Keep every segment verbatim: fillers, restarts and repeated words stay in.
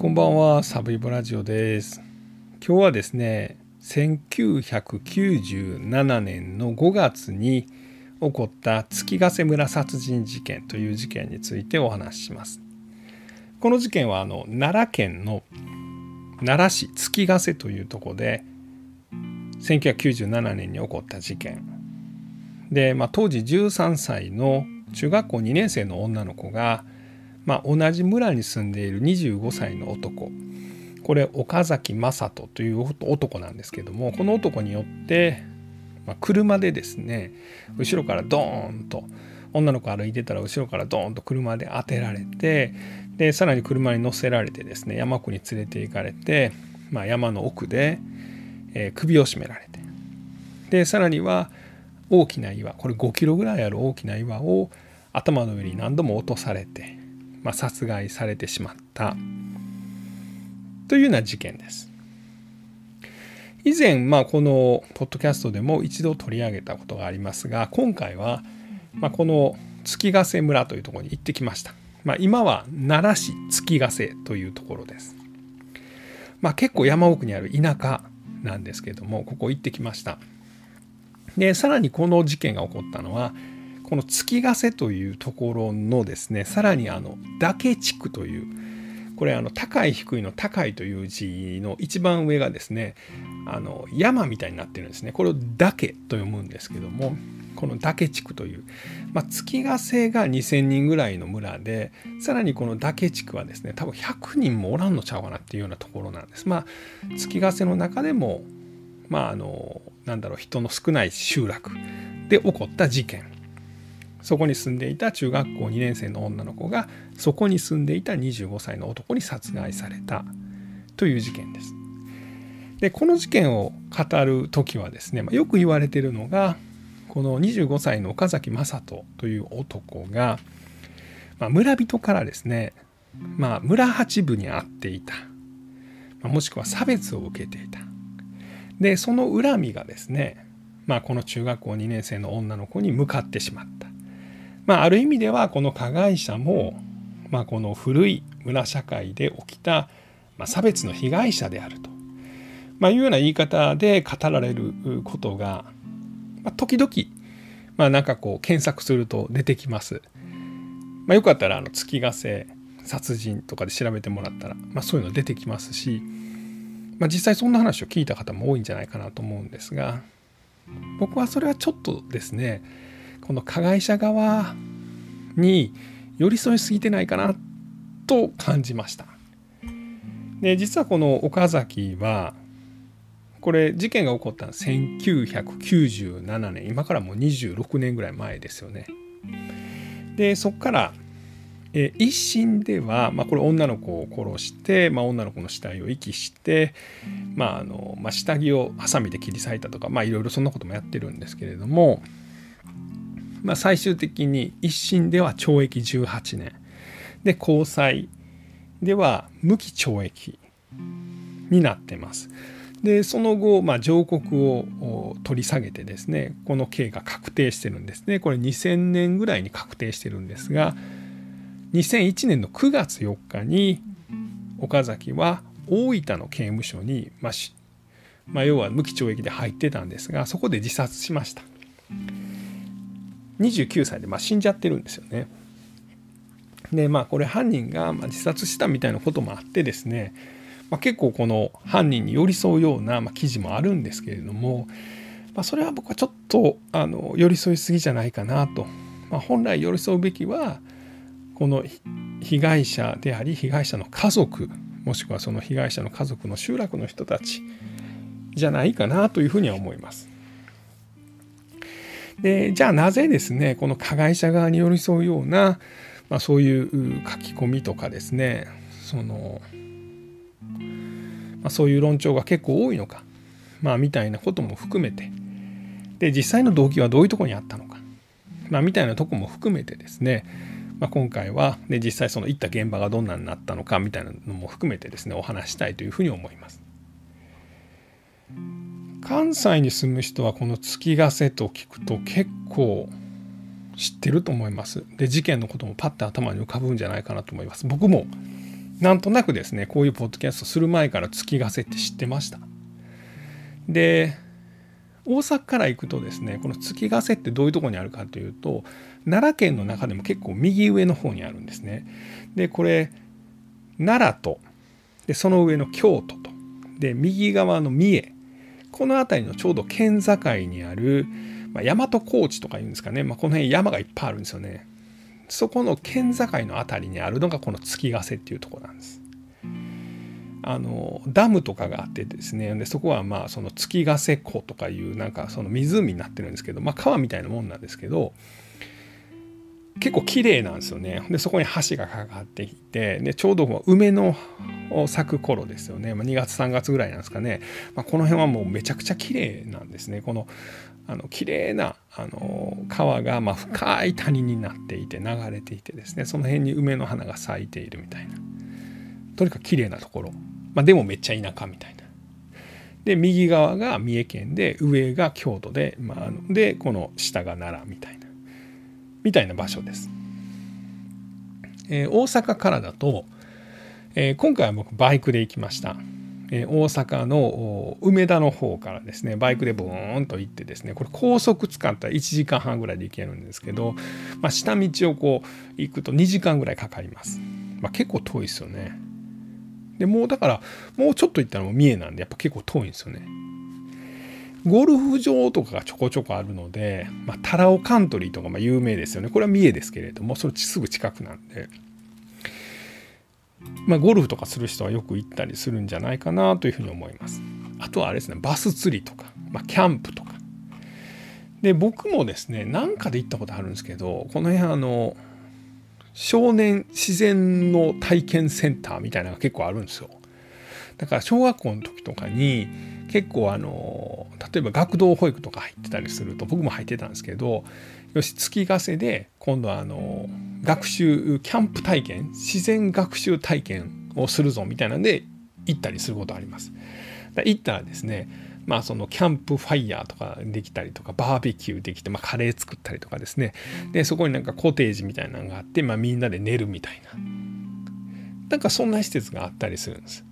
こんばんは、サブイボラジオです。今日はですね、せんきゅうひゃくきゅうじゅうななねんのごがつに起こった月ヶ瀬村殺人事件という事件についてお話しします。この事件はあの奈良県の奈良市月ヶ瀬というところでせんきゅうひゃくきゅうじゅうななねんに起こった事件で、まあ、当時じゅうさんさいの中学校にねんせいの女の子が、まあ、同じ村に住んでいるにじゅうごさいの男、これ岡崎雅人という男なんですけども、この男によって、まあ、車でですね、後ろからドーンと、女の子歩いてたら後ろからドーンと車で当てられて、でさらに車に乗せられてですね、山奥に連れて行かれて、まあ、山の奥で、えー、首を絞められて、でさらには大きな岩、これごキロぐらいある大きな岩を頭の上に何度も落とされて、まあ、殺害されてしまったというような事件です。以前、まあ、このポッドキャストでも一度取り上げたことがありますが、今回は、まあ、この月ヶ瀬村というところに行ってきました。まあ、今は奈良市月ヶ瀬というところです。まあ、結構山奥にある田舎なんですけれども、ここ行ってきました。でさらにこの事件が起こったのは、この月ヶ瀬というところのですね、さらにあの嶽地区という、これあの高い低いの高いという字の一番上がですね、あの山みたいになってるんですね。これを嶽と読むんですけども、この嶽地区という、まあ、月ヶ瀬がにせんにんぐらいの村で、さらにこの嶽地区はですね、多分ひゃくにんもおらんのちゃうかなっていうようなところなんです。まあ月ヶ瀬の中でも、まああのなんだろう、人の少ない集落で起こった事件。そこに住んでいた中学校にねんせいの女の子が、そこに住んでいたにじゅうごさいの男に殺害されたという事件です。で、この事件を語るときはですね、まあ、よく言われているのが、このにじゅうごさいの岡崎雅人という男が、まあ、村人からですね、まあ、村八分に遭っていた、まあ、もしくは差別を受けていた。で、その恨みがですね、まあ、この中学校にねんせいの女の子に向かってしまった。まあ、ある意味ではこの加害者も、まあ、この古い村社会で起きた、まあ、差別の被害者であると、まあ、いうような言い方で語られることが、まあ、時々、まあ、なんかこう検索すると出てきます。まあ、よかったらあの月ヶ瀬殺人とかで調べてもらったら、まあ、そういうの出てきますし、まあ、実際そんな話を聞いた方も多いんじゃないかなと思うんですが、僕はそれはちょっとですね、この加害者側に寄り添いすぎてないかなと感じました。で、実はこの岡崎は、これ事件が起こったのはせんきゅうひゃくきゅうじゅうななねん、今からもうにじゅうろくねんぐらい前ですよね。で、そこからえ一審では、まあ、これ女の子を殺して、まあ、女の子の死体を遺棄して、まああのまあ、下着をハサミで切り裂いたとか、まあ、いろいろそんなこともやってるんですけれども、まあ、最終的に一審では懲役じゅうはちねんで、高裁では無期懲役になってます。でその後、まあ、上告を取り下げてですね、この刑が確定してるんですね。これにせんねんぐらいに確定してるんですが、にせんいちねんのくがつよっかに岡崎は大分の刑務所に、まあまあ、要は無期懲役で入ってたんですが、そこで自殺しました。にじゅうきゅうさいで、まあ、死んじゃってるんですよね。でまあこれ犯人が自殺したみたいなこともあってですね、まあ、結構この犯人に寄り添うような記事もあるんですけれども、まあ、それは僕はちょっとあの寄り添いすぎじゃないかなと、まあ、本来寄り添うべきはこの被害者であり、被害者の家族、もしくはその被害者の家族の集落の人たちじゃないかなというふうには思います。でじゃあなぜですね、この加害者側に寄り添うような、まあ、そういう書き込みとかですね、その、まあ、そういう論調が結構多いのか、まあ、みたいなことも含めて、で実際の動機はどういうところにあったのか、まあ、みたいなところも含めてですね、まあ、今回はで実際その行った現場がどんなになったのかみたいなのも含めてですね、お話したいというふうに思います。関西に住む人はこの月ヶ瀬と聞くと結構知ってると思います。で事件のこともパッと頭に浮かぶんじゃないかなと思います。僕もなんとなくですね、こういうポッドキャストする前から月ヶ瀬って知ってました。で、大阪から行くとですね、この月ヶ瀬ってどういうところにあるかというと、奈良県の中でも結構右上の方にあるんですね。で、これ奈良と、でその上の京都と、で右側の三重、この辺りのちょうど県境にある、まあ、大和高地とかいうんですかね、まあ、この辺山がいっぱいあるんですよね。そこの県境のあたりにあるのがこの月ヶ瀬っていうところなんです。あのダムとかがあってですね、でそこはまあその月ヶ瀬湖とかいうなんかその湖になってるんですけど、まあ、川みたいなもんなんですけど、結構綺麗なんですよね。でそこに橋がかかっていて、でちょうど梅の咲く頃ですよね、まあ、にがつさんがつぐらいなんですかね、まあ、この辺はもうめちゃくちゃ綺麗なんですね。このあの綺麗なあの川がまあ深い谷になっていて流れていてですね、その辺に梅の花が咲いているみたいな、とにかく綺麗なところ、まあ、でもめっちゃ田舎みたいな。で右側が三重県で、上が京都で、まあ、でこの下が奈良みたいなみたいな場所です。えー、大阪からだと、えー、今回は僕バイクで行きました。えー、大阪の梅田の方からですね、バイクでボーンと行ってですね、これ高速使ったらいちじかんはんぐらいで行けるんですけど、まあ、下道をこう行くとにじかんぐらいかかります。まあ、結構遠いですよね。でもうだからもうちょっと行ったらもう三重なんで、やっぱ結構遠いんですよね。ゴルフ場とかがちょこちょこあるので、まあ、タラオカントリーとかまあ有名ですよね。これは三重ですけれども、それすぐ近くなんで、まあ、ゴルフとかする人はよく行ったりするんじゃないかなというふうに思います。あとはあれですね、バス釣りとか、まあ、キャンプとかで、僕もですねなんかで行ったことあるんですけど、この辺あの少年自然の体験センターみたいなのが結構あるんですよ。だから小学校の時とかに結構あの例えば学童保育とか入ってたりすると、僕も入ってたんですけど、よし月ヶ瀬で今度はあの学習キャンプ体験、自然学習体験をするぞみたいなんで行ったりすることあります。だ行ったらですね、まあそのキャンプファイヤーとかできたりとか、バーベキューできて、まあ、カレー作ったりとかですね。でそこになんかコテージみたいなのがあって、まあ、みんなで寝るみたいな、なんかそんな施設があったりするんです。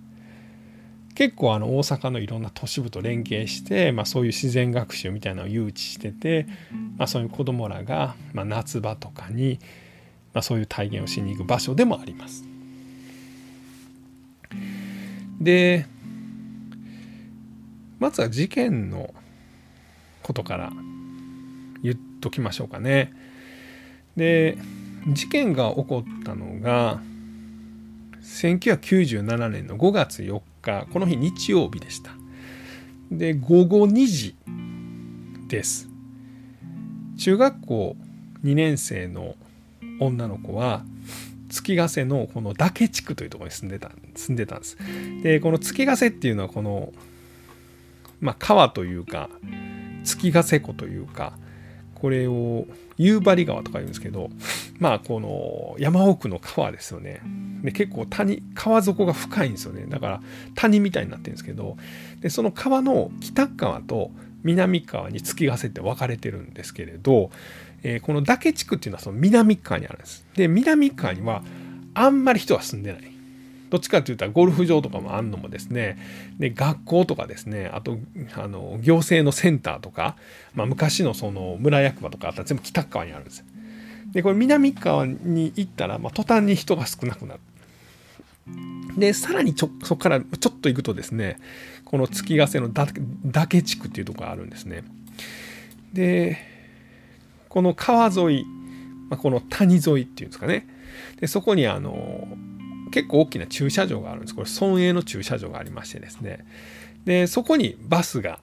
結構あの大阪のいろんな都市部と連携して、まあ、そういう自然学習みたいなのを誘致してて、まあ、そういう子どもらが、まあ、夏場とかに、まあ、そういう体験をしに行く場所でもあります。でまずは事件のことから言っときましょうかね。で事件が起こったのがせんきゅうひゃくきゅうじゅうななねんのごがつよっか、この日日曜日でした。でごごにじです。中学校にねんせいの女の子は月ヶ瀬のこの嶽地区というところに住んでた、住んでたんです。でこの月ヶ瀬っていうのはこの、まあ、川というか月ヶ瀬湖というか、これを夕張川とか言うんですけど、まあこの山奥の川ですよね。で結構谷、川底が深いんですよね。だから谷みたいになってるんですけど、でその川の北側と南側に月ヶ瀬って分かれてるんですけれど、えー、この嶽地区っていうのはその南側にあるんです。で南側にはあんまり人は住んでない。どっちかというとゴルフ場とかもあんのもですね、で学校とかですね、あとあの行政のセンターとか、まあ、昔のその村役場とかあったら全部北側にあるんです。でこれ南側に行ったら、まあ、途端に人が少なくなる。でさらにちょそこからちょっと行くとですね、この月ヶ瀬の嶽地区っていうところがあるんですね。でこの川沿い、まあ、この谷沿いっていうんですかね。でそこにあの結構大きな駐車場があるんです。これ村営の駐車場がありましてですね、でそこにバスが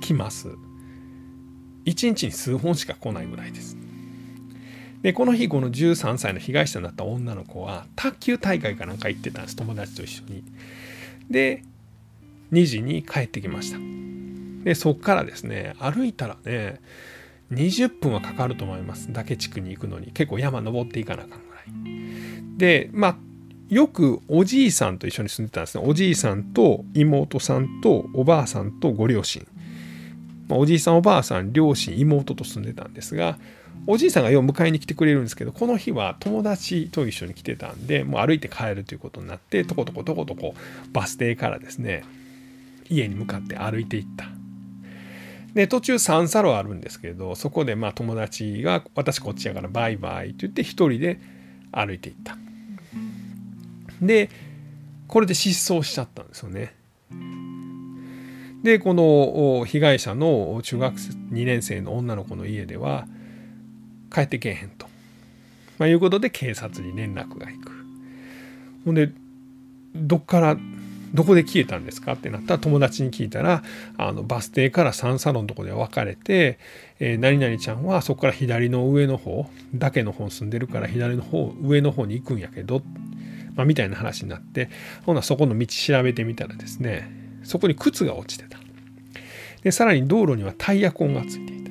来ます。いちにちに数本しか来ないぐらいです。でこの日このじゅうさんさいの被害者になった女の子は卓球大会かなんか行ってたんです、友達と一緒に。でにじに帰ってきました。でそっからですね、歩いたらねにじゅっぷんはかかると思います。嶽地区に行くのに結構山登っていかなあかんぐらいで、まあよくおじいさんと一緒に住んでたんですね。おじいさんと妹さんとおばあさんとご両親、まあ、おじいさんおばあさん両親妹と住んでたんですが、おじいさんがよう迎えに来てくれるんですけど、この日は友達と一緒に来てたんで、もう歩いて帰るということになって、とことことことこバス停からですね家に向かって歩いていった。で途中三差路あるんですけれど、そこでまあ友達が「私こっちやからバイバイ」って言って一人で歩いていった。でこれで失踪しちゃったんですよね。でこの被害者の中学にねん生の女の子の家では帰ってけえへんと、まあ、いうことで警察に連絡がいく。ほんでどっからどこで消えたんですかってなったら、友達に聞いたらあのバス停から三差路のとこで分かれて、えー、何々ちゃんはそこから左の上の方岳の方に住んでるから左の方上の方に行くんやけど、まあ、みたいな話になって、ほなそこの道調べてみたらですね、そこに靴が落ちてた。でさらに道路にはタイヤ痕がついていた。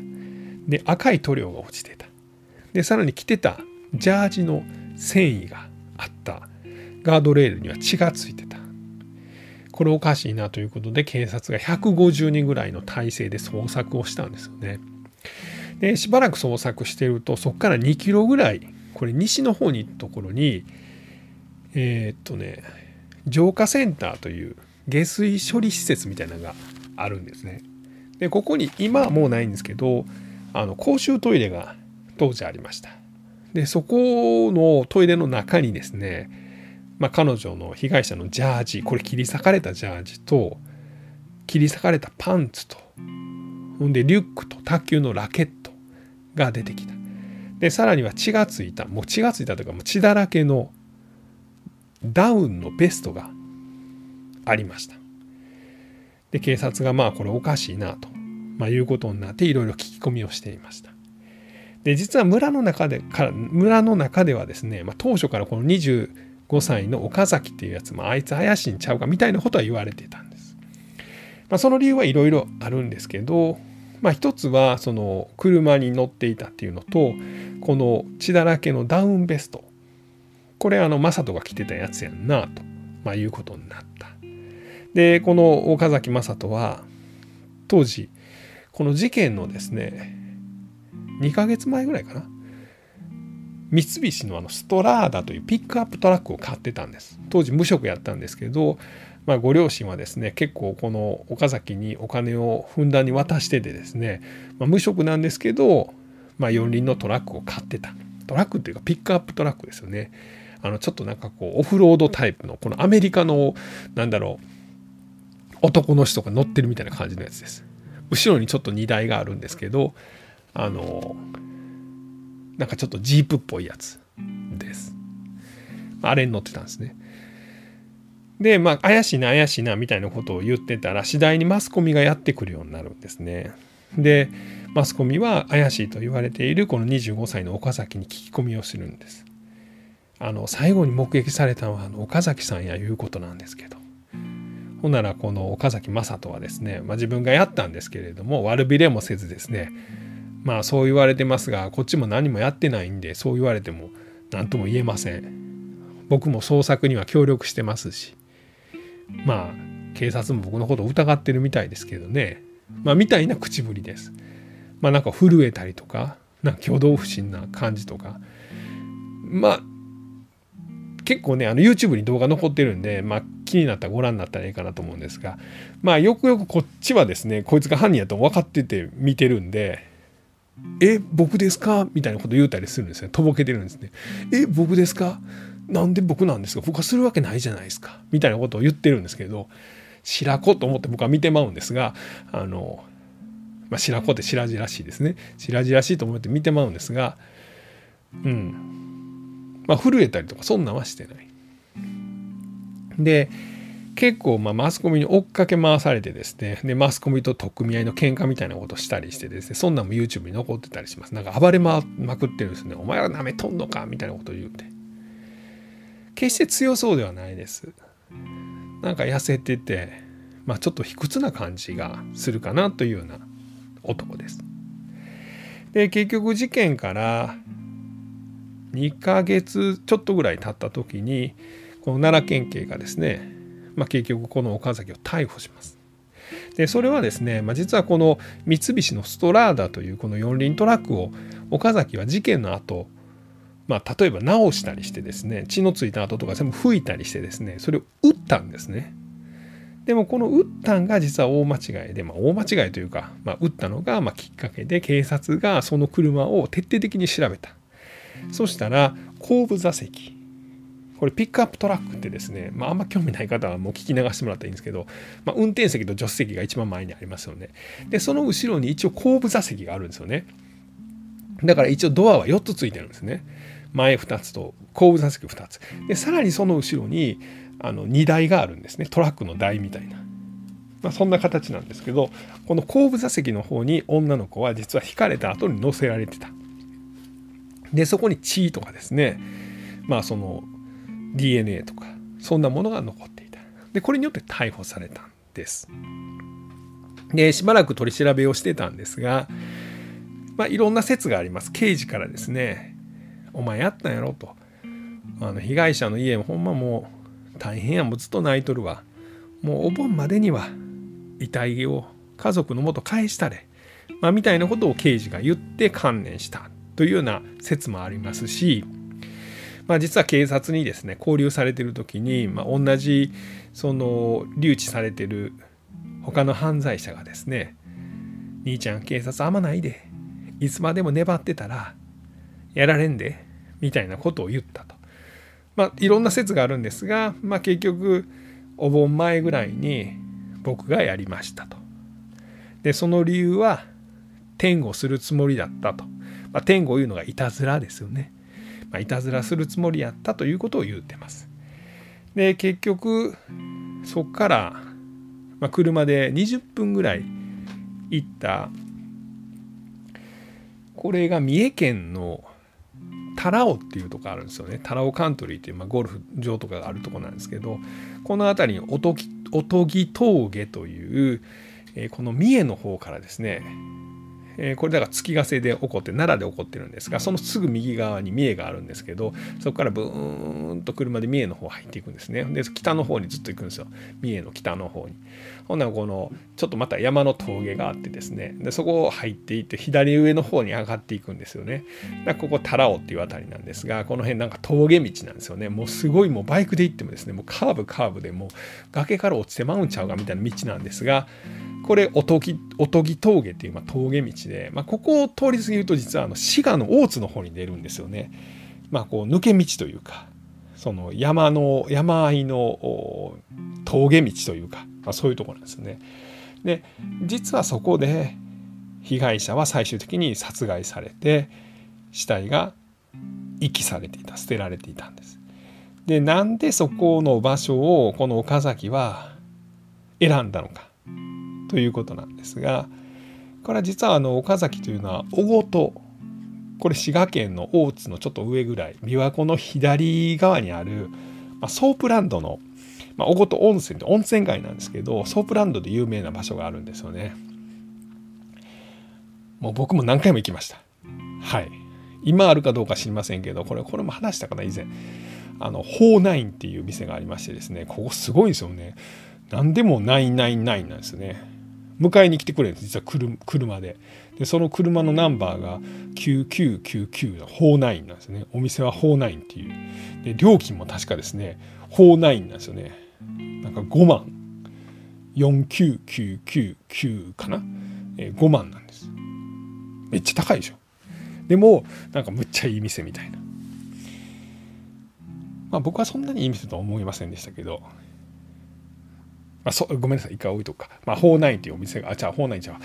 で赤い塗料が落ちていた。でさらに着てたジャージの繊維があった。ガードレールには血がついてた。これおかしいなということで、警察がひゃくごじゅうにんぐらいの体制で捜索をしたんですよね。でしばらく捜索してると、そこからにキロぐらい、これ西の方に行くところにえー、っとね浄化センターという下水処理施設みたいなのがあるんですね。でここに今はもうないんですけど、あの公衆トイレが当時ありました。でそこのトイレの中にですね、まあ、彼女の被害者のジャージ、これ切り裂かれたジャージと切り裂かれたパンツと、ほんでリュックと卓球のラケットが出てきた。でさらには血がついた、もう血がついたというかもう血だらけのダウンのベストがありました。で警察がまあこれおかしいなと、まあ、いうことになっていろいろ聞き込みをしていました。で実は村の中でから村の中ではですね、まあ、当初からこのにじゅうごさいの岡崎っていうやつも、まあ、あいつ怪しいんちゃうかみたいなことは言われてたんです。まあ、その理由はいろいろあるんですけど、まあ、一つはその車に乗っていたっていうのと、この血だらけのダウンベスト、これあの雅人が着てたやつやんなと、まあ、いうことになった。でこの岡崎雅人は当時この事件のですねにかげつまえぐらいかな、三菱のあのストラーダというピックアップトラックを買ってたんです。当時無職やったんですけど、まあ、ご両親はですね結構この岡崎にお金をふんだんに渡しててですね、まあ、無職なんですけど、まあ、四輪のトラックを買ってた。トラックっていうかピックアップトラックですよね。あのちょっとなんかこうオフロードタイプの、このアメリカのなんだろう男の人が乗ってるみたいな感じのやつです。後ろにちょっと荷台があるんですけど、あのなんかちょっとジープっぽいやつです。あれに乗ってたんですね。でまあ怪しいな怪しいなみたいなことを言ってたら、次第にマスコミがやってくるようになるんですね。でマスコミは怪しいと言われているこのにじゅうごさいの岡崎に聞き込みをするんです。あの最後に目撃されたのはあの岡崎さんやいうことなんですけど。ほんならこの岡崎雅人はですね、まあ、自分がやったんですけれども悪びれもせずですね、まあそう言われてますがこっちも何もやってないんで、そう言われても何とも言えません。僕も捜索には協力してますし、まあ警察も僕のことを疑ってるみたいですけどね、まあみたいな口ぶりです。まあなんか震えたりとか、なんか挙動不審な感じとか、まあ結構ねあの YouTube に動画残ってるんで、まあ、気になったらご覧になったらいいかなと思うんですが、まあよくよくこっちはですねこいつが犯人やと分かってて見てるんで、え僕ですかみたいなこと言うたりするんですね。とぼけてるんですね。え僕ですか、なんで僕なんですか、僕はするわけないじゃないですかみたいなことを言ってるんですけど、白子と思って僕は見てまうんですが、あの、まあ、白子って白々しいですね。白々しいと思って見てまうんですが、うんまあ震えたりとかそんなんはしてない。で結構まあマスコミに追っかけ回されてですね、でマスコミと取っ組み合いの喧嘩みたいなことしたりしてですね、そんなんも YouTube に残ってたりします。なんか暴れまくってるんですね。お前らなめとんのかみたいなことを言うて、決して強そうではないです。なんか痩せてて、まあ、ちょっと卑屈な感じがするかなというような男です。で結局事件からにかげつちょっとぐらい経った時にこの奈良県警がですね、まあ、結局この岡崎を逮捕します。でそれはですね、まあ、実はこの三菱のストラーダというこの四輪トラックを岡崎は事件の後、まあ、例えば直したりしてですね、血のついた跡とか全部拭いたりしてですね、それを打ったんですね。でもこの打ったんが実は大間違いで、まあ、大間違いというか、まあ、打ったのがまあきっかけで警察がその車を徹底的に調べた。そしたら後部座席、これピックアップトラックってですね、まあ、あんま興味ない方はもう聞き流してもらったらいいんですけど、まあ、運転席と助手席が一番前にありますよね。でその後ろに一応後部座席があるんですよね。だから一応ドアはよっつついてるんですね。前ふたつと後部座席ふたつで、さらにその後ろにあの荷台があるんですね。トラックの台みたいな、まあ、そんな形なんですけど、この後部座席の方に女の子は実は引かれた後に乗せられてた。でそこに血とかですね、まあそのディーエヌエー とかそんなものが残っていた。でこれによって逮捕されたんです。でしばらく取り調べをしてたんですが、まあ、いろんな説があります。刑事からですね、お前やったんやろと、あの被害者の家もほんまもう大変や、もうずっと泣いとるわ、もうお盆までには遺体を家族のもと返したれ、まあ、みたいなことを刑事が言って観念したというような説もありますし、まあ、実は警察にですね拘留されてる時に、まあ、同じその留置されてる他の犯罪者がですね、兄ちゃん警察あまないで、いつまでも粘ってたらやられんで、みたいなことを言ったと、まあ、いろんな説があるんですが、まあ、結局お盆前ぐらいに僕がやりましたと。でその理由は天狗するつもりだったと、まあ、天狗いうのがいたずらですよね。まあ、いたずらするつもりやったということを言ってます。で結局そこから、まあ、車でにじゅっぷんぐらい行った、これが三重県の多良尾っていうとこあるんですよね。多良尾カントリーっていう、まあ、ゴルフ場とかがあるとこなんですけど、この辺りにおとぎ、おとぎ峠という、えー、この三重の方からですね、えー、これだから月ヶ瀬で起こって奈良で起こってるんですが、そのすぐ右側に三重があるんですけど、そこからブーンと車で三重の方入っていくんですね。で北の方にずっと行くんですよ、三重の北の方に。ほんならこのちょっとまた山の峠があってですね、でそこを入っていって左上の方に上がっていくんですよね。だここ多良尾っていうあたりなんですが、この辺なんか峠道なんですよね。もうすごい、もうバイクで行ってもですね、もうカーブカーブでもう崖から落ちてまうんちゃうかみたいな道なんですが、これおとぎ、おとぎ峠っていう、まあ、峠道で、まあ、ここを通り過ぎると実はあの滋賀の大津の方に出るんですよね。まあ、こう抜け道というか、その山の山あいの峠道というか、まあ、そういうところなんですよね。で実はそこで被害者は最終的に殺害されて、死体が遺棄されていた、捨てられていたんです。でなんでそこの場所をこの岡崎は選んだのかということなんですが、これは実はあの岡崎というのは小言、これ滋賀県の大津のちょっと上ぐらい、琵琶湖の左側にある、まあ、ソープランドの、まあ、小言温泉って温泉街なんですけど、ソープランドで有名な場所があるんですよね。もう僕も何回も行きました。はい。今あるかどうか知りませんけど、これこれも話したかな、以前。あのホーナインっていう店がありましてですね、ここすごいんですよね。何でもナインナインナインなんですよね。迎えに来てくれるんです、実は車で。でその車のナンバーがきゅうきゅうきゅうきゅうのよんじゅうきゅうなんですね。お店はよんじゅうきゅうっていう。で料金も確かですねよんじゅうきゅうなんですよね。なんかごまんよんきゅうきゅうきゅうきゅうかな、えー、ごまんなんです。めっちゃ高いでしょ。でもなんかむっちゃいい店みたいな、まあ僕はそんなにいい店とは思いませんでしたけど、まあ、そごめんなさい、一回置いとくか。まあ、ホーナインっていうお店が、あ、じゃあ、ホーナインじゃあ、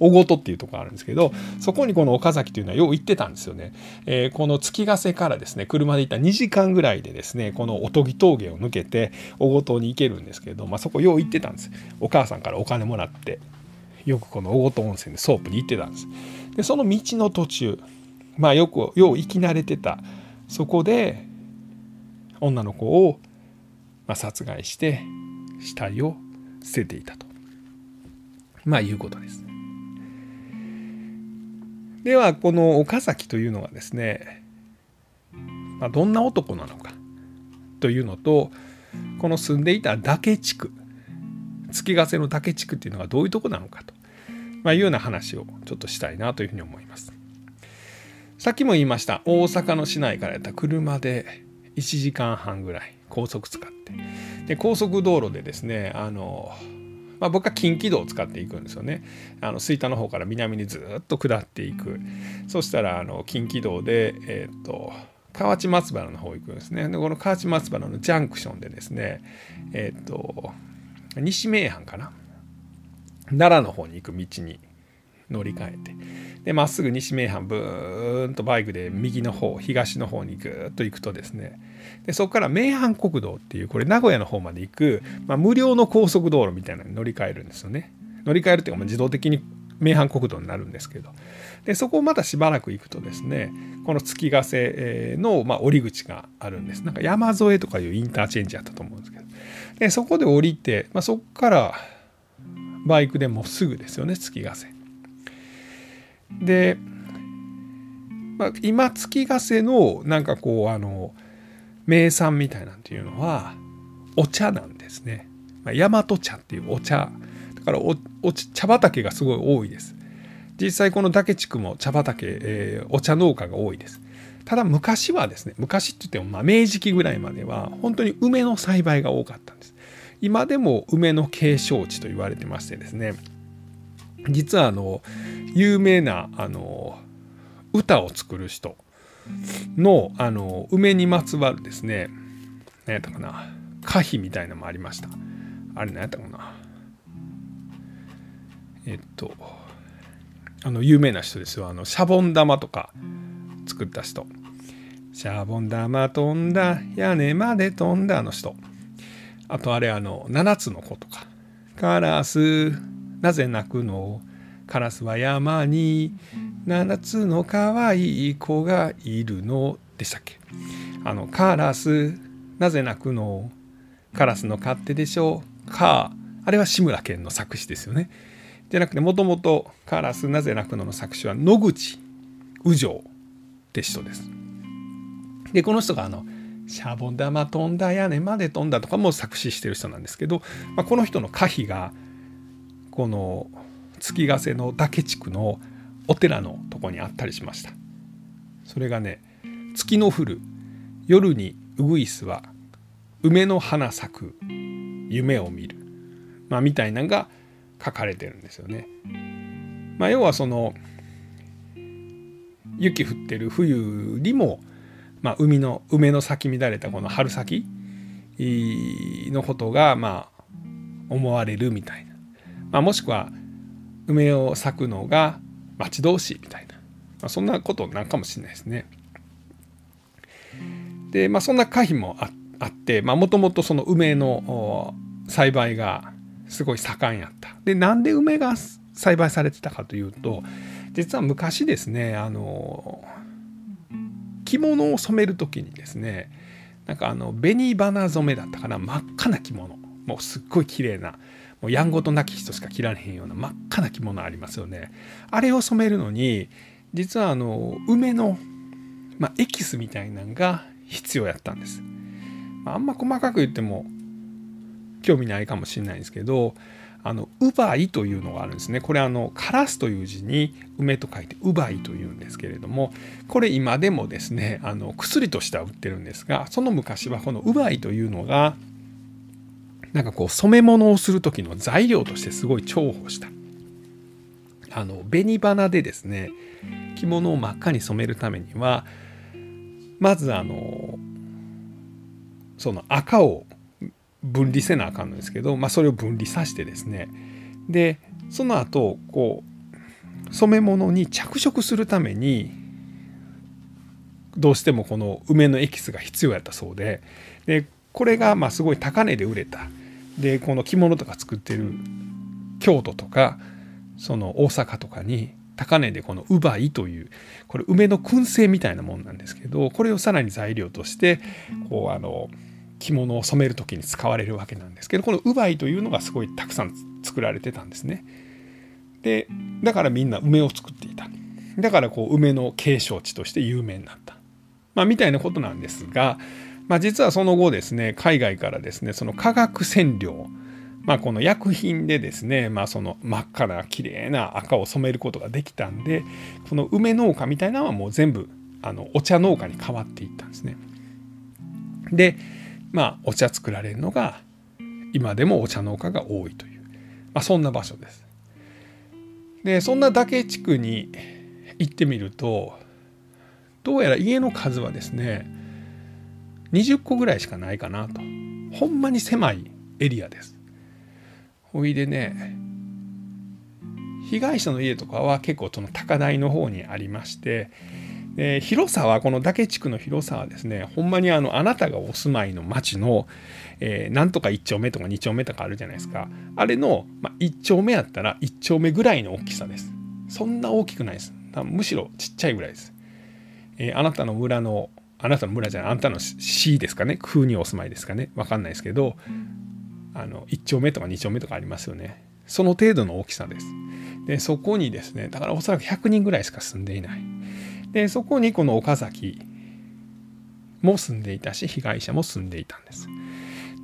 おごとっていうところがあるんですけど、そこにこの岡崎というのはよう行ってたんですよね。えー、この月ヶ瀬からですね、車で行ったにじかんぐらいでですね、このおとぎ峠を抜けて、おごとに行けるんですけど、まあ、そこよう行ってたんです。お母さんからお金もらって、よくこのおごと温泉でソープに行ってたんです。で、その道の途中、まあ、よく、よう行き慣れてた、そこで、女の子を、まあ、殺害して、死体を捨てていたと、まあいうことです。ではこの岡崎というのがですね、まあ、どんな男なのかというのと、この住んでいた嶽地区、月ヶ瀬の竹地区っていうのがどういうとこなのかと、まあ、いうような話をちょっとしたいなというふうに思います。さっきも言いました大阪の市内からやった車でいちじかんはんぐらい高速使ってで高速道路でですねあの、まあ、僕は近畿道を使っていくんですよね。あの吹田の方から南にずっと下っていく。そしたらあの近畿道で、えー、っと河内松原の方行くんですね。でこの河内松原のジャンクションでですねえっと西名阪かな奈良の方に行く道に乗り換えてでまっすぐ西名阪ブーンとバイクで右の方東の方にぐーっと行くとですねでそこから名阪国道っていうこれ名古屋の方まで行く、まあ、無料の高速道路みたいなのに乗り換えるんですよね。乗り換えるっていうか、まあ、自動的に名阪国道になるんですけどでそこをまたしばらく行くとですねこの月ヶ瀬の、まあ、降り口があるんです。なんか山添とかいうインターチェンジだったと思うんですけどでそこで降りて、まあ、そこからバイクでもうすぐですよね月ヶ瀬で、まあ、今月ヶ瀬のなんかこうあの名産みたいなんていうのはお茶なんですね。まあ、大和茶っていうお茶だから お, お茶畑がすごい多いです。実際この竹地区も茶畑、えー、お茶農家が多いです。ただ昔はですね昔って言ってもまあ明治期ぐらいまでは本当に梅の栽培が多かったんです。今でも梅の継承地と言われてましてですね実はあの有名なあの歌を作る人 の, あの梅にまつわるですね何やったかな歌碑みたいなのもありました。あれ何やったかなえっとあの有名な人ですよあのシャボン玉とか作った人シャボン玉飛んだ屋根まで飛んだあの人あとあれあのななつの子とかカラスなぜ泣くのカラスは山にななつの可愛い子がいるのでしたっけあのカラスなぜ泣くのカラスの勝手でしょうかあれは志村けんの作詞ですよねじゃなくてもともとカラスなぜ泣くのの作詞は野口雨情って人です。でこの人があのシャボン玉飛んだ屋根まで飛んだとかも作詞してる人なんですけど、まあ、この人の歌碑がこの月ヶ瀬の竹地区のお寺のとこにあったりしました。それがね月の降る夜にうぐいすは梅の花咲く夢を見る、まあ、みたいなのが書かれてるんですよね。まあ、要はその雪降ってる冬にも、まあ、海の梅の咲き乱れたこの春先のことがまあ思われるみたいな。まあ、もしくは梅を咲くのが待ち遠しいみたいな、まあ、そんなことなんかもしれないですね。でまあそんな歌碑も あ, あってもともとその梅の栽培がすごい盛んやった。でなんで梅が栽培されてたかというと実は昔ですねあの着物を染める時にですねなんかあの紅花染めだったかな真っ赤な着物もうすっごい綺麗な。もうやんごとなき人しか着られへんような真っ赤な着物ありますよね。あれを染めるのに実はあの梅の、まあ、エキスみたいなのが必要やったんです。まあ、あんま細かく言っても興味ないかもしれないんですけどあのウバイというのがあるんですね。これあのカラスという字に梅と書いてウバイというんですけれどもこれ今でもですねあの薬としては売ってるんですがその昔はこのウバイというのがなんかこう染め物をする時の材料としてすごい重宝したあの紅花でですね着物を真っ赤に染めるためにはまずあのその赤を分離せなあかんのですけど、まあ、それを分離させてですねでその後こう染め物に着色するためにどうしてもこの梅のエキスが必要やったそうで、でこれがまあすごい高値で売れた。でこの着物とか作ってる京都とかその大阪とかに高値でこのウバイというこれ梅の燻製みたいなもんなんですけどこれをさらに材料としてこうあの着物を染める時に使われるわけなんですけどこのウバイというのがすごいたくさん作られてたんですね。でだからみんな梅を作っていた。だからこう梅の継承地として有名になった、まあ、みたいなことなんですが。まあ、実はその後ですね海外からですねその化学染料まあ、この薬品でですね、まあ、その真っ赤な綺麗な赤を染めることができたんで、この梅農家みたいなのはもう全部あのお茶農家に変わっていったんですね。で、まあ、お茶作られるのが今でもお茶農家が多いという、まあ、そんな場所です。で、そんな嶽地区に行ってみると、どうやら家の数はですねにじゅっこぐらいしかないかなと、ほんまに狭いエリアです。おいでね、被害者の家とかは結構その高台の方にありまして、で広さは、この嶽地区の広さはですね、ほんまに あのあなたがお住まいの町の、えー、なんとかいち丁目とかに丁目とかあるじゃないですか。あれの、まあ、いち丁目やったらいち丁目ぐらいの大きさです。そんな大きくないです。むしろちっちゃいぐらいです。えー、あなたの村のあなたの村じゃないあなたの市ですかね、区にお住まいですかね、分かんないですけど、あのいち丁目とかに丁目とかありますよね。その程度の大きさです。でそこにですね、だからおそらくひゃくにんぐらいしか住んでいない。でそこにこの岡崎も住んでいたし、被害者も住んでいたんです。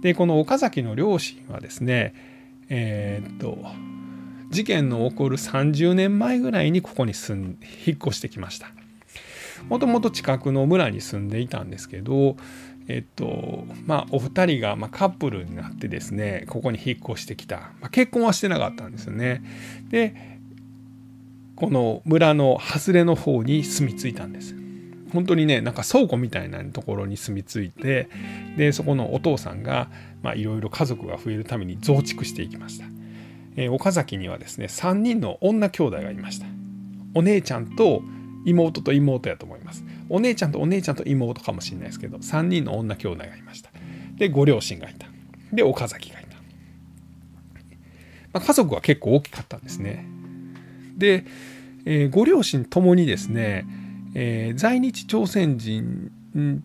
でこの岡崎の両親はですね、えー、っと事件の起こるさんじゅうねんまえぐらいにここに住ん引っ越してきました。もともと近くの村に住んでいたんですけど、えっとまあ、お二人がまあカップルになってですね、ここに引っ越してきた。まあ、結婚はしてなかったんですよね。でこの村の外れの方に住み着いたんです。本当にね、なんか倉庫みたいなところに住み着いて、でそこのお父さんがいろいろ家族が増えるために増築していきました。えー、岡崎にはですねさんにんの女兄弟がいました。お姉ちゃんと妹と妹やと思います。お姉ちゃんとお姉ちゃんと妹かもしれないですけど、さんにんの女兄弟がいました。でご両親がいた。で岡崎がいた。まあ、家族は結構大きかったんですね。で、えー、ご両親ともにですね、えー、在日朝鮮人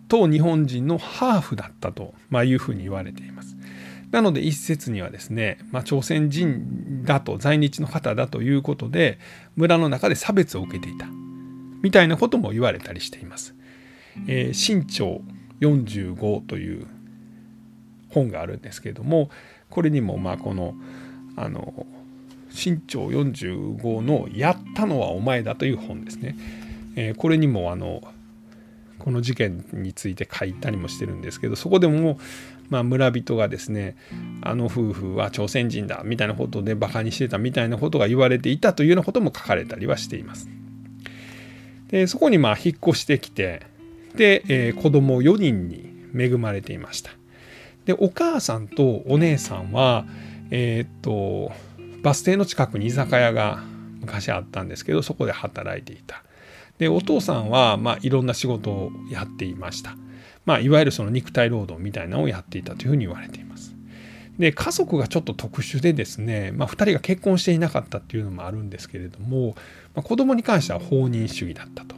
と日本人のハーフだったと、まあ、いうふうに言われています。なので一説にはですね、まあ、朝鮮人だと在日の方だということで村の中で差別を受けていたみたいなことも言われたりしています。えー、身長よんじゅうごという本があるんですけれども、これにもまあこのあの身長よんじゅうごのやったのはお前だという本ですね。えー、これにもあのこの事件について書いたりもしてるんですけど、そこでもまあ村人がですね、あの夫婦は朝鮮人だみたいなことでバカにしてたみたいなことが言われていたというようなことも書かれたりはしています。でそこにまあ引っ越してきて、で、えー、子供よにんに恵まれていました。でお母さんとお姉さんは、えー、っとバス停の近くに居酒屋が昔あったんですけど、そこで働いていた。でお父さんはまあいろんな仕事をやっていました。まあ、いわゆるその肉体労働みたいなのをやっていたというふうに言われています。で家族がちょっと特殊でですね、まあ、ふたりが結婚していなかったっていうのもあるんですけれども、まあ、子供に関しては放任主義だったと。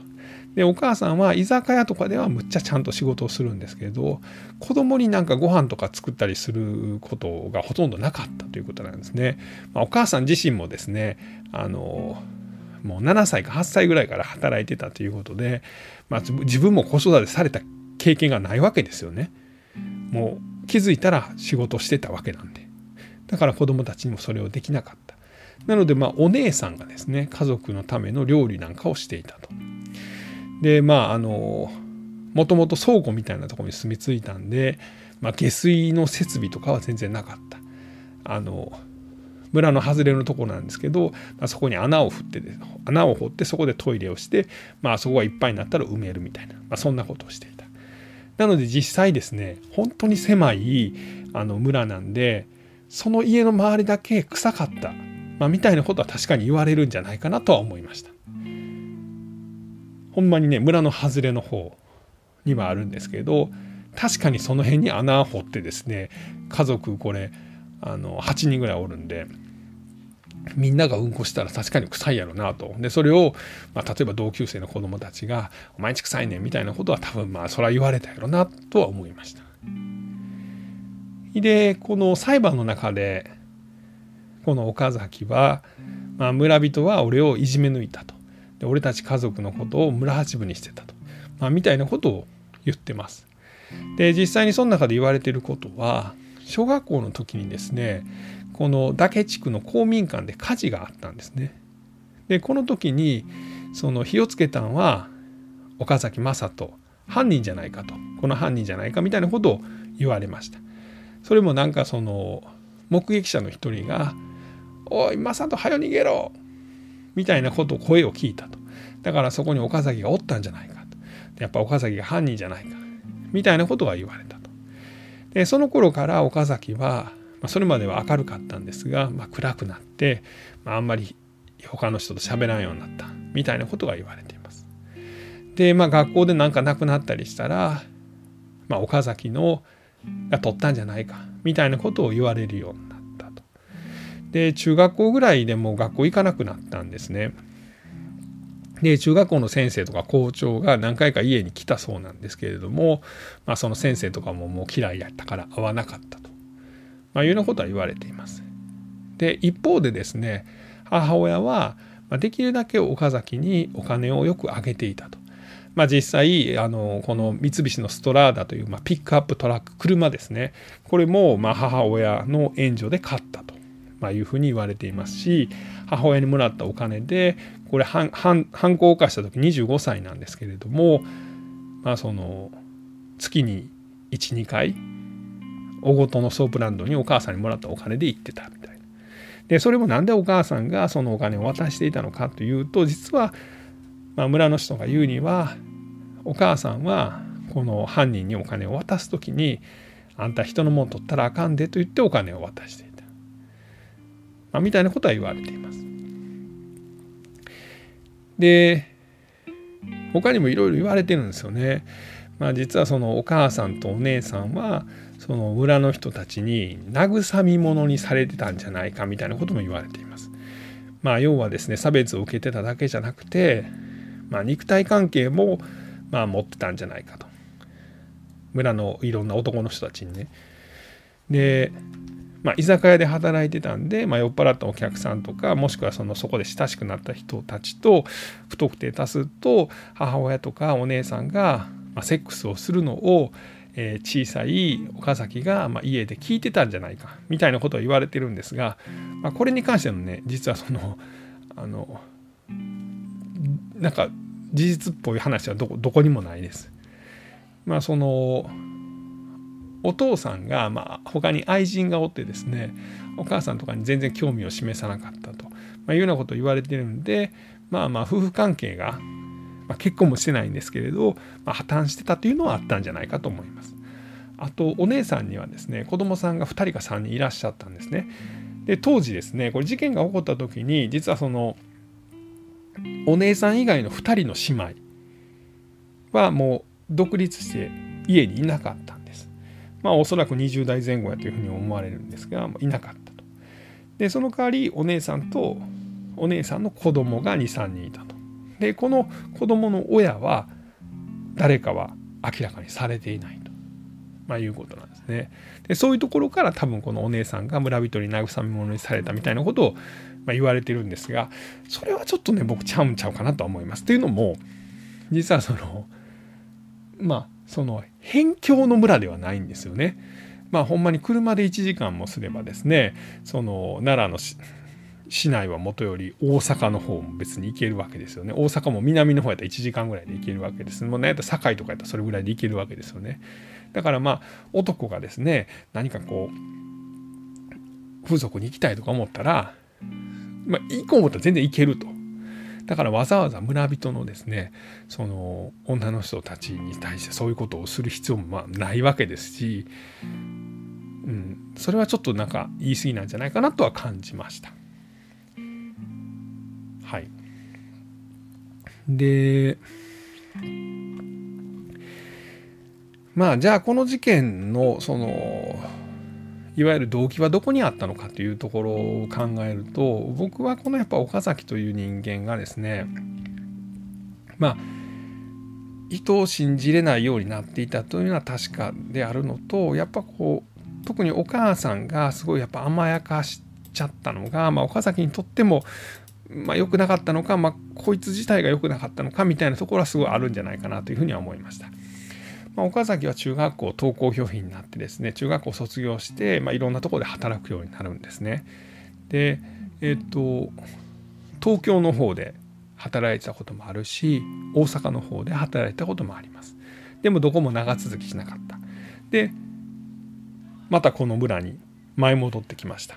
でお母さんは居酒屋とかではむっちゃちゃんと仕事をするんですけど、子供になんかご飯とか作ったりすることがほとんどなかったということなんですね。まあ、お母さん自身もですね、あのもうななさいかはっさいぐらいから働いてたということで、まあ、自分も子育てされた経験がないわけですよね。もう気づいたら仕事してたわけなんで、だから子供たちにもそれをできなかった。なのでまあお姉さんがですね家族のための料理なんかをしていたと。でまああのもともと倉庫みたいなところに住み着いたんで、まあ、下水の設備とかは全然なかった。あの村の外れのところなんですけど、まあ、そこに穴を掘って穴を掘ってそこでトイレをして、まあ、そこがいっぱいになったら埋めるみたいな、まあ、そんなことをしていた。なので実際ですね、本当に狭いあの村なんで、その家の周りだけ臭かった、まあ、みたいなことは確かに言われるんじゃないかなとは思いました。ほんまにね、村の外れの方にはあるんですけど、確かにその辺に穴を掘ってですね、家族これあのはちにんぐらいおるんで、みんながうんこしたら確かに臭いやろなと。でそれを、まあ、例えば同級生の子供たちが「お前んち臭いね」みたいなことは多分まあそれは言われたやろなとは思いました。でこの裁判の中でこの岡崎は、まあ、村人は俺をいじめ抜いたと。で俺たち家族のことを村八分にしてたと、まあ、みたいなことを言ってます。で実際にその中で言われていることは、小学校の時にですねこの嶽地区の公民館で火事があったんですね。でこの時にその火をつけたんは岡崎雅人、犯人じゃないかと、この犯人じゃないかみたいなことを言われました。それもなんかその目撃者の一人が「おい雅人はよ逃げろ!」みたいなことを声を聞いたと。だからそこに岡崎がおったんじゃないかと、やっぱ岡崎が犯人じゃないかみたいなことが言われたと。でその頃から岡崎は、まあ、それまでは明るかったんですが、まあ、暗くなって、まあ、あんまり他の人と喋らんようになったみたいなことが言われています。でまあ学校で何かなくなったりしたら、まあ、岡崎のが取ったんじゃないかみたいなことを言われるようになったと。で中学校ぐらいでもう学校行かなくなったんですね。で中学校の先生とか校長が何回か家に来たそうなんですけれども、まあ、その先生とかももう嫌いやったから会わなかったと、まあ、いうようなことは言われています。で一方でですね、母親はできるだけ岡崎にお金をよくあげていたと。まあ、実際あのこの三菱のストラーダという、まあ、ピックアップトラック車ですね、これもまあ母親の援助で買ったと、まあ、いうふうに言われていますし、母親にもらったお金でこれ犯行を犯した時にじゅうごさいなんですけれども、まあ、その月にいちにかい大ごとのソープランドにお母さんにもらったお金で行ってたみたいな。でそれもなんでお母さんがそのお金を渡していたのかというと、実はまあ村の人が言うには、お母さんはこの犯人にお金を渡す時に「あんた人のもん取ったらあかんで」と言ってお金を渡していた、まあ、みたいなことは言われています。で他にもいろいろ言われてるんですよね。まあ、実はそのお母さんとお姉さんはその村の人たちに慰み者にされてたんじゃないかみたいなことも言われています。まあ、要はですね、差別を受けてただけじゃなくて、まあ、肉体関係もまあ持ってたんじゃないかと、村のいろんな男の人たちにね。で、まあ、居酒屋で働いてたんで、まあ、酔っ払ったお客さんとか、もしくはそのそこで親しくなった人たちと不特定多数と母親とかお姉さんがまあセックスをするのをえ小さい岡崎がまあ家で聞いてたんじゃないかみたいなことを言われてるんですが、まあ、これに関してもね、実はそのあのなんか事実っぽい話はどこ、どこにもないです。まあそのお父さんがまあ他に愛人がおってですね、お母さんとかに全然興味を示さなかったと、まあ、いうようなことを言われてるんで、まあまあ夫婦関係が、まあ、結婚もしてないんですけれど、まあ、破綻してたというのはあったんじゃないかと思います。あとお姉さんにはですね、子供さんがふたりかさんにんいらっしゃったんですね。で当時ですね、これ事件が起こった時に、実はそのお姉さん以外のふたりの姉妹はもう独立して家にいなかったんです。まあおそらくにじゅうだいぜん後やというふうに思われるんですが、まあ、いなかったと。でその代わりお姉さんとお姉さんの子供がにさんにんいたと。でこの子供の親は誰かは明らかにされていないと、まあ、いうことなんですね。でそういうところから多分このお姉さんが村人に慰め者にされたみたいなことをまあ言われてるんですが、それはちょっとね、僕ちゃうんちゃうかなとは思います。というのも、実はそのまあその辺境の村ではないんですよね。まあほんまに車でいちじかんもすればですね、その奈良の市内はもとより大阪の方も別に行けるわけですよね。大阪も南の方やったらいちじかんぐらいで行けるわけです。もう何やったら堺とかやったらそれぐらいで行けるわけですよね。だからまあ男がですね、何かこう風俗に行きたいとか思ったら、まあ、行こう思ったら全然行けると。だからわざわざ村人のですね、その女の人たちに対してそういうことをする必要もまあないわけですし、うん、それはちょっとなんか言い過ぎなんじゃないかなとは感じました。はい。で、まあじゃあこの事件のそのいわゆる動機はどこにあったのかというところを考えると、僕はこのやっぱ岡崎という人間がですね、まあ人を信じれないようになっていたというのは確かであるのと、やっぱこう特にお母さんがすごいやっぱ甘やかしちゃったのが、まあ、岡崎にとってもまあ良くなかったのか、まあ、こいつ自体が良くなかったのかみたいなところはすごいあるんじゃないかなというふうには思いました。まあ、岡崎は中学校登校拒否になってですね、中学校卒業して、まあ、いろんなところで働くようになるんですね。で、えっと、東京の方で働いてたこともあるし、大阪の方で働いてたこともあります。でもどこも長続きしなかった。で、またこの村に舞い戻ってきました。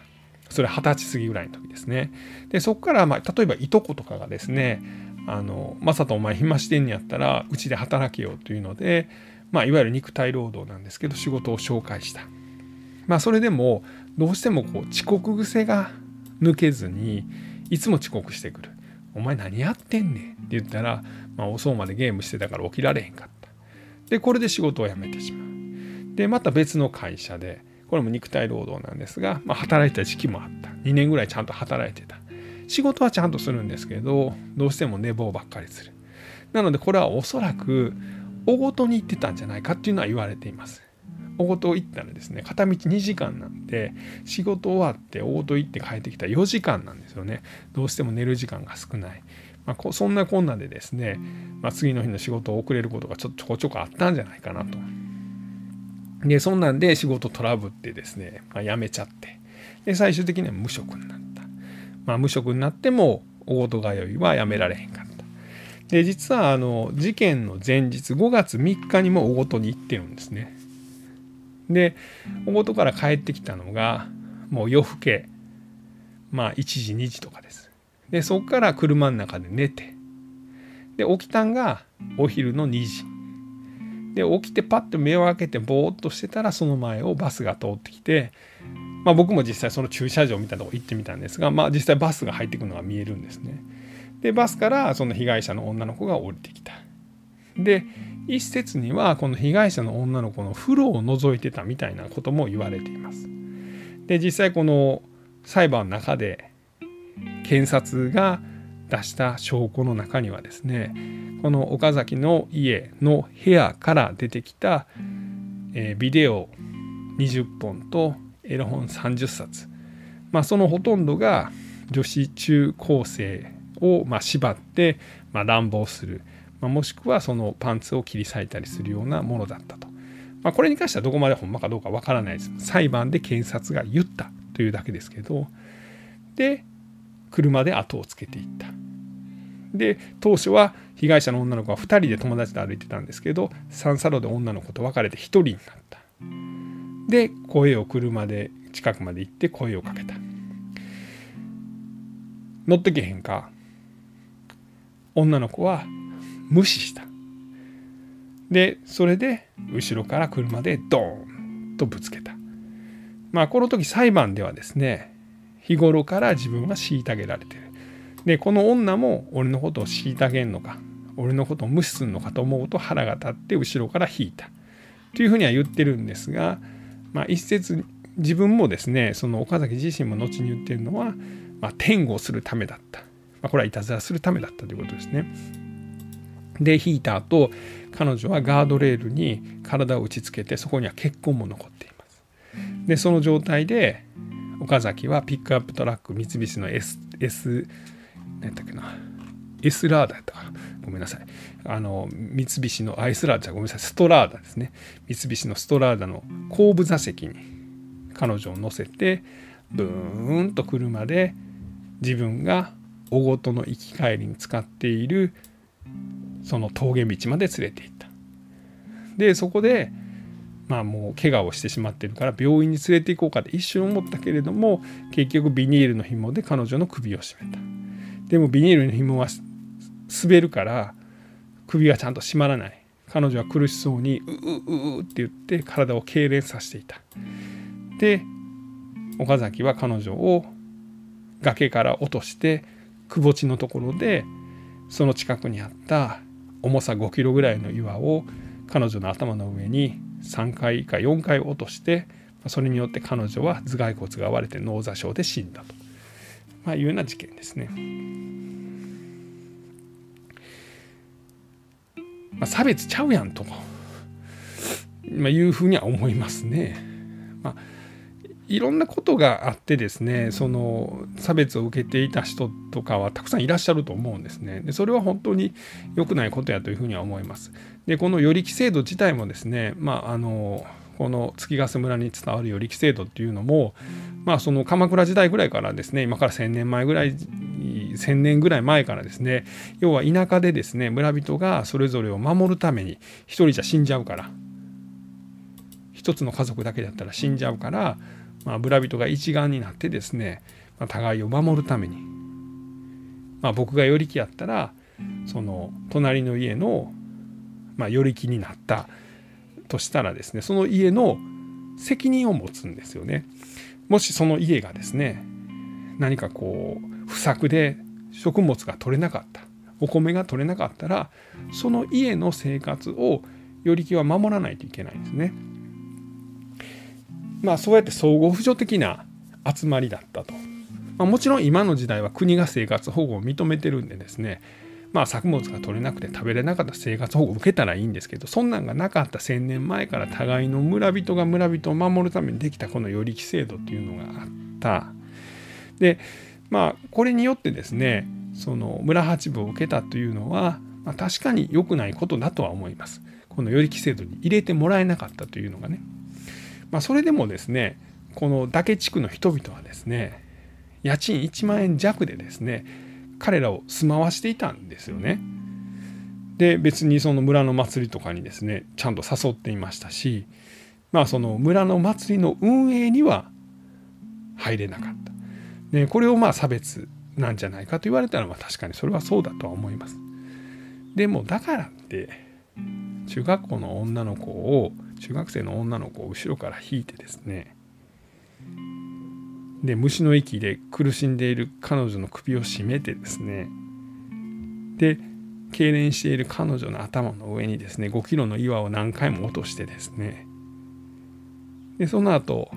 それは二十歳過ぎぐらいの時ですね。で、そこから、まあ、例えばいとことかがですね、あの「マサトお前暇してんやったらうちで働けよ」というので、まあ、いわゆる肉体労働なんですけど仕事を紹介した。まあ、それでもどうしてもこう遅刻癖が抜けずにいつも遅刻してくる。お前何やってんねんって言ったら、まあ、遅うまでゲームしてたから起きられへんかった。で、これで仕事を辞めてしまう。で、また別の会社で、これも肉体労働なんですが、まあ、働いてた時期もあった。にねんぐらいちゃんと働いてた。仕事はちゃんとするんですけど、どうしても寝坊ばっかりする。なので、これはおそらく、おごとに行ってたんじゃないかっていうのは言われています。おごと行ったらですね、片道にじかんなんで、仕事終わっておごと行って帰ってきたらよじかんなんですよね。どうしても寝る時間が少ない。まあ、そんなこんなでですね、まあ、次の日の仕事を遅れることがちょっとちょこちょこあったんじゃないかなと。で、そんなんで仕事トラブってですね、まあ、辞めちゃって。で、最終的には無職になった。まあ、無職になっても、おごと通いはやめられへんかった。で、実は、あの、事件の前日、ごがつみっかにもおごとに行ってるんですね。で、おごとから帰ってきたのが、もう夜更け、まあ、いちじにじとかです。で、そこから車の中で寝て、で、起きたんがお昼のにじ。で、起きてパッと目を開けてぼーっとしてたら、その前をバスが通ってきて、まあ、僕も実際その駐車場みたいなとこ行ってみたんですが、まあ、実際バスが入ってくるのが見えるんですね。で、バスからその被害者の女の子が降りてきた。で、一説にはこの被害者の女の子の風呂を覗いてたみたいなことも言われています。で、実際この裁判の中で検察が出した証拠の中にはですね、この岡崎の家の部屋から出てきたビデオにじゅっぽんとエロ本さんじゅっさつ、まあ、そのほとんどが女子中高生をまあ縛ってまあ乱暴する、まあ、もしくはそのパンツを切り裂いたりするようなものだったと、まあ、これに関してはどこまでほんまかどうかわからないです。裁判で検察が言ったというだけですけど、で、車で後をつけていった。で、当初は被害者の女の子はふたりで友達と歩いてたんですけど、三差路で女の子と別れてひとりになった。で、声を車で近くまで行って声をかけた。乗ってけへんか。女の子は無視した。で、それで後ろから車でドーンとぶつけた。まあ、この時裁判ではですね、日頃から自分は虐げられてる。で、この女も俺のことを虐げんのか、俺のことを無視するのかと思うと腹が立って後ろから引いた。というふうには言ってるんですが、まあ、一説自分もですね、その岡崎自身も後に言ってるのは、まあ、天狗をするためだった。まあ、これはいたずらするためだったということですね。で、引いた後、彼女はガードレールに体を打ちつけて、そこには血痕も残っています。で、その状態で、岡崎はピックアップトラック三菱の S、S、何だっけな、S ラーダやったかな、ごめんなさい。あの、三菱の、アイスラーダじゃごめんなさい、ストラーダですね。三菱のストラーダの後部座席に彼女を乗せて、ブーンと車で自分がおごとの行き帰りに使っているその峠道まで連れて行った。で、そこで、まあ、もう怪我をしてしまっているから病院に連れて行こうかって一瞬思ったけれども、結局ビニールの紐で彼女の首を絞めた。でもビニールの紐は滑るから首がちゃんと締まらない。彼女は苦しそうにううううって言って体を痙攣させていた。で、岡崎は彼女を崖から落としてくぼ地のところで、その近くにあった重さごキロぐらいの岩を彼女の頭の上にさんかいかよんかい落として、それによって彼女は頭蓋骨が割れて脳挫傷で死んだと、まあ、いうような事件ですね。まあ、差別ちゃうやんと、まあ、いうふうには思いますね。まあ、いろんなことがあってですね、その差別を受けていた人とかはたくさんいらっしゃると思うんですね。でそれは本当に良くないことやというふうには思います。でこの与力制度自体もですね、まああのこの月ヶ瀬村に伝わる与力制度っていうのも、まあ、その鎌倉時代ぐらいからですね、今からせんねんまえぐらいせんねんぐらい前からですね、要は田舎でですね村人がそれぞれを守るために一人じゃ死んじゃうから一つの家族だけだったら死んじゃうから、まあ、村人が一丸になってですね、まあ、互いを守るために、まあ、僕が与力やったらその隣の家の、まあ、与力になったとしたらですね、その家の責任を持つんですよね。もしその家がですね何かこう不作で食物が取れなかった、お米が取れなかったら、その家の生活を与力は守らないといけないんですね。まあそうやって相互扶助的な集まりだったと。まあ、もちろん今の時代は国が生活保護を認めてるんでですね、まあ、作物が取れなくて食べれなかった生活保護を受けたらいいんですけど、そんなんがなかったせんねんまえから互いの村人が村人を守るためにできたこの与力制度っていうのがあった。でまあこれによってですね、その村八分を受けたというのは、まあ、確かに良くないことだとは思います。この与力制度に入れてもらえなかったというのがね。まあ、それでもですね、この嶽地区の人々はですね、家賃いちまんえん弱でですね、彼らを住まわしていたんですよね。で別にその村の祭りとかにですねちゃんと誘っていましたし、まあその村の祭りの運営には入れなかった。でこれをまあ差別なんじゃないかと言われたら、まあ確かにそれはそうだとは思います。でもだからって中学校の女の子を中学生の女の子を後ろから引いてですね、で虫の息で苦しんでいる彼女の首を絞めてですね、で痙攣している彼女の頭の上にですねごキロの岩を何回も落としてですね、でその後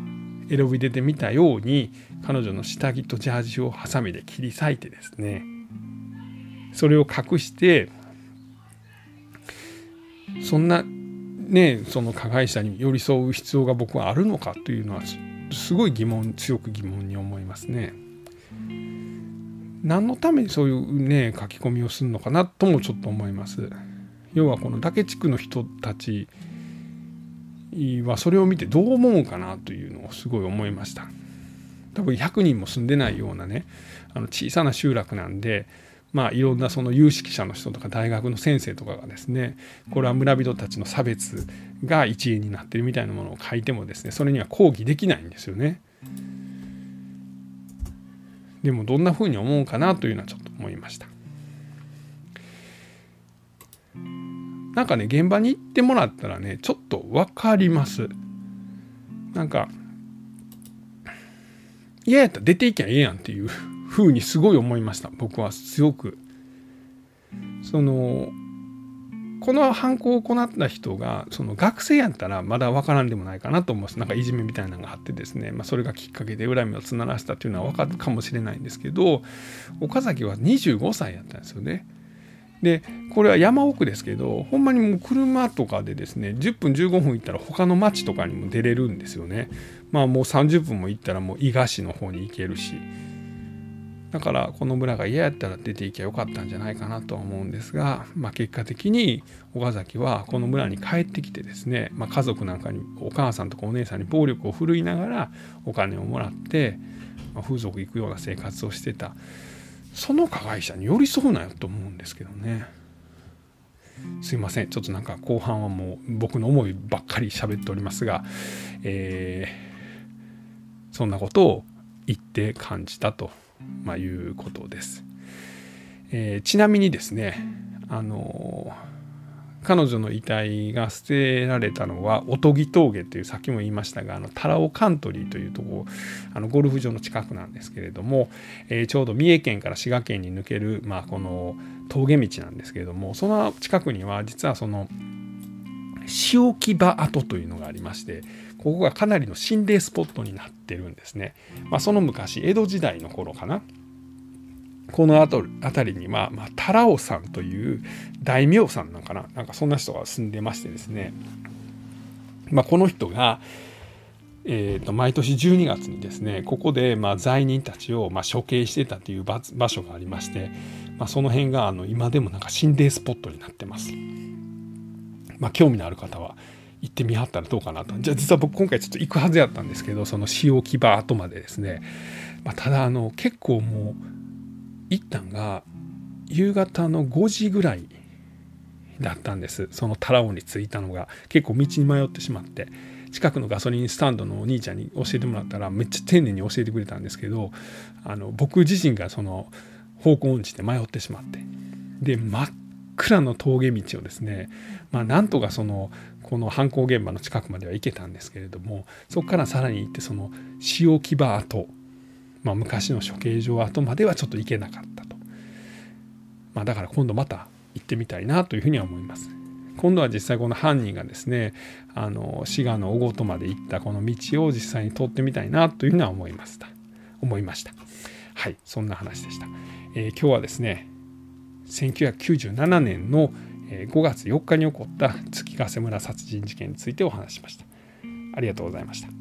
エロビデで見たように彼女の下着とジャージをハサミで切り裂いてですね、それを隠して、そんなねその加害者に寄り添う必要が僕はあるのかというのはすごい疑問、強く疑問に思いますね。何のためにそういうね書き込みをするのかなともちょっと思います。要はこの嶽地区の人たちはそれを見てどう思うかなというのをすごい思いました。多分ひゃくにんも住んでないようなねあの小さな集落なんで、まあいろんなその有識者の人とか大学の先生とかがですね、これは村人たちの差別が一因になってるみたいなものを書いてもですね、それには抗議できないんですよね。でもどんなふうに思うかなというのはちょっと思いました。なんかね現場に行ってもらったらねちょっと分かります。なんか嫌やったら出ていきゃええやんっていうふうにすごい思いました。僕は強くそのこの犯行を行った人がその学生やったらまだ分からんでもないかなと思います。なんかいじめみたいなのがあってですね、まあ、それがきっかけで恨みを募らせたというのは分かるかもしれないんですけど、岡崎はにじゅうごさいやったんですよね。でこれは山奥ですけど、ほんまにもう車とかでですねじゅっぷんじゅうごふん行ったら他の町とかにも出れるんですよね。まあもうさんじゅっぷんも行ったらもう伊賀市の方に行けるし、だからこの村が嫌やったら出ていきゃよかったんじゃないかなとは思うんですが、まあ、結果的に岡崎はこの村に帰ってきてですね、まあ、家族なんかにお母さんとかお姉さんに暴力を振るいながらお金をもらって、まあ、風俗行くような生活をしてた。その加害者に寄り添うなよと思うんですけどね。すいません、ちょっとなんか後半はもう僕の思いばっかり喋っておりますが、えー、そんなことを言って感じたと。まあ、いうことです、えー、ちなみにですね、あの彼女の遺体が捨てられたのはおとぎ峠という、さっきも言いましたがあのタラオカントリーというところ、あのゴルフ場の近くなんですけれども、えー、ちょうど三重県から滋賀県に抜ける、まあ、この峠道なんですけれども、その近くには実はその塩木場跡というのがありまして、ここがかなりの心霊スポットになってるんですね。まあ、その昔江戸時代の頃かな、この辺りには、まあ、太郎さんという大名さんなんかな、なんかそんな人が住んでましてですね、まあ、この人がえー、と毎年じゅうにがつにですね、ここでまあ罪人たちをまあ処刑してたという場所がありまして、まあ、その辺があの今でもなんか心霊スポットになってます。まあ、興味のある方は行ってみはったらどうかなと。じゃあ実は僕今回ちょっと行くはずやったんですけど、その仕置き場後までですね、まあ、ただあの結構もう行ったんが夕方のごじぐらいだったんです。そのタラオに着いたのが結構道に迷ってしまって、近くのガソリンスタンドのお兄ちゃんに教えてもらったらめっちゃ丁寧に教えてくれたんですけど、あの僕自身がその方向音痴で迷ってしまって、で真っ暗の峠道をですね、まあ、なんとかそのこの犯行現場の近くまでは行けたんですけれども、そこからさらに行ってその仕置き場跡、まあ、昔の処刑場跡まではちょっと行けなかったと、まあ、だから今度また行ってみたいなというふうには思います。今度は実際この犯人がですね、あの滋賀の小郷まで行ったこの道を実際に通ってみたいなというのは思いました。思いました。はい、そんな話でした。えー、今日はですね、せんきゅうひゃくきゅうじゅうななねんのごがつよっかに起こった月ヶ瀬村殺人事件についてお話ししました。ありがとうございました。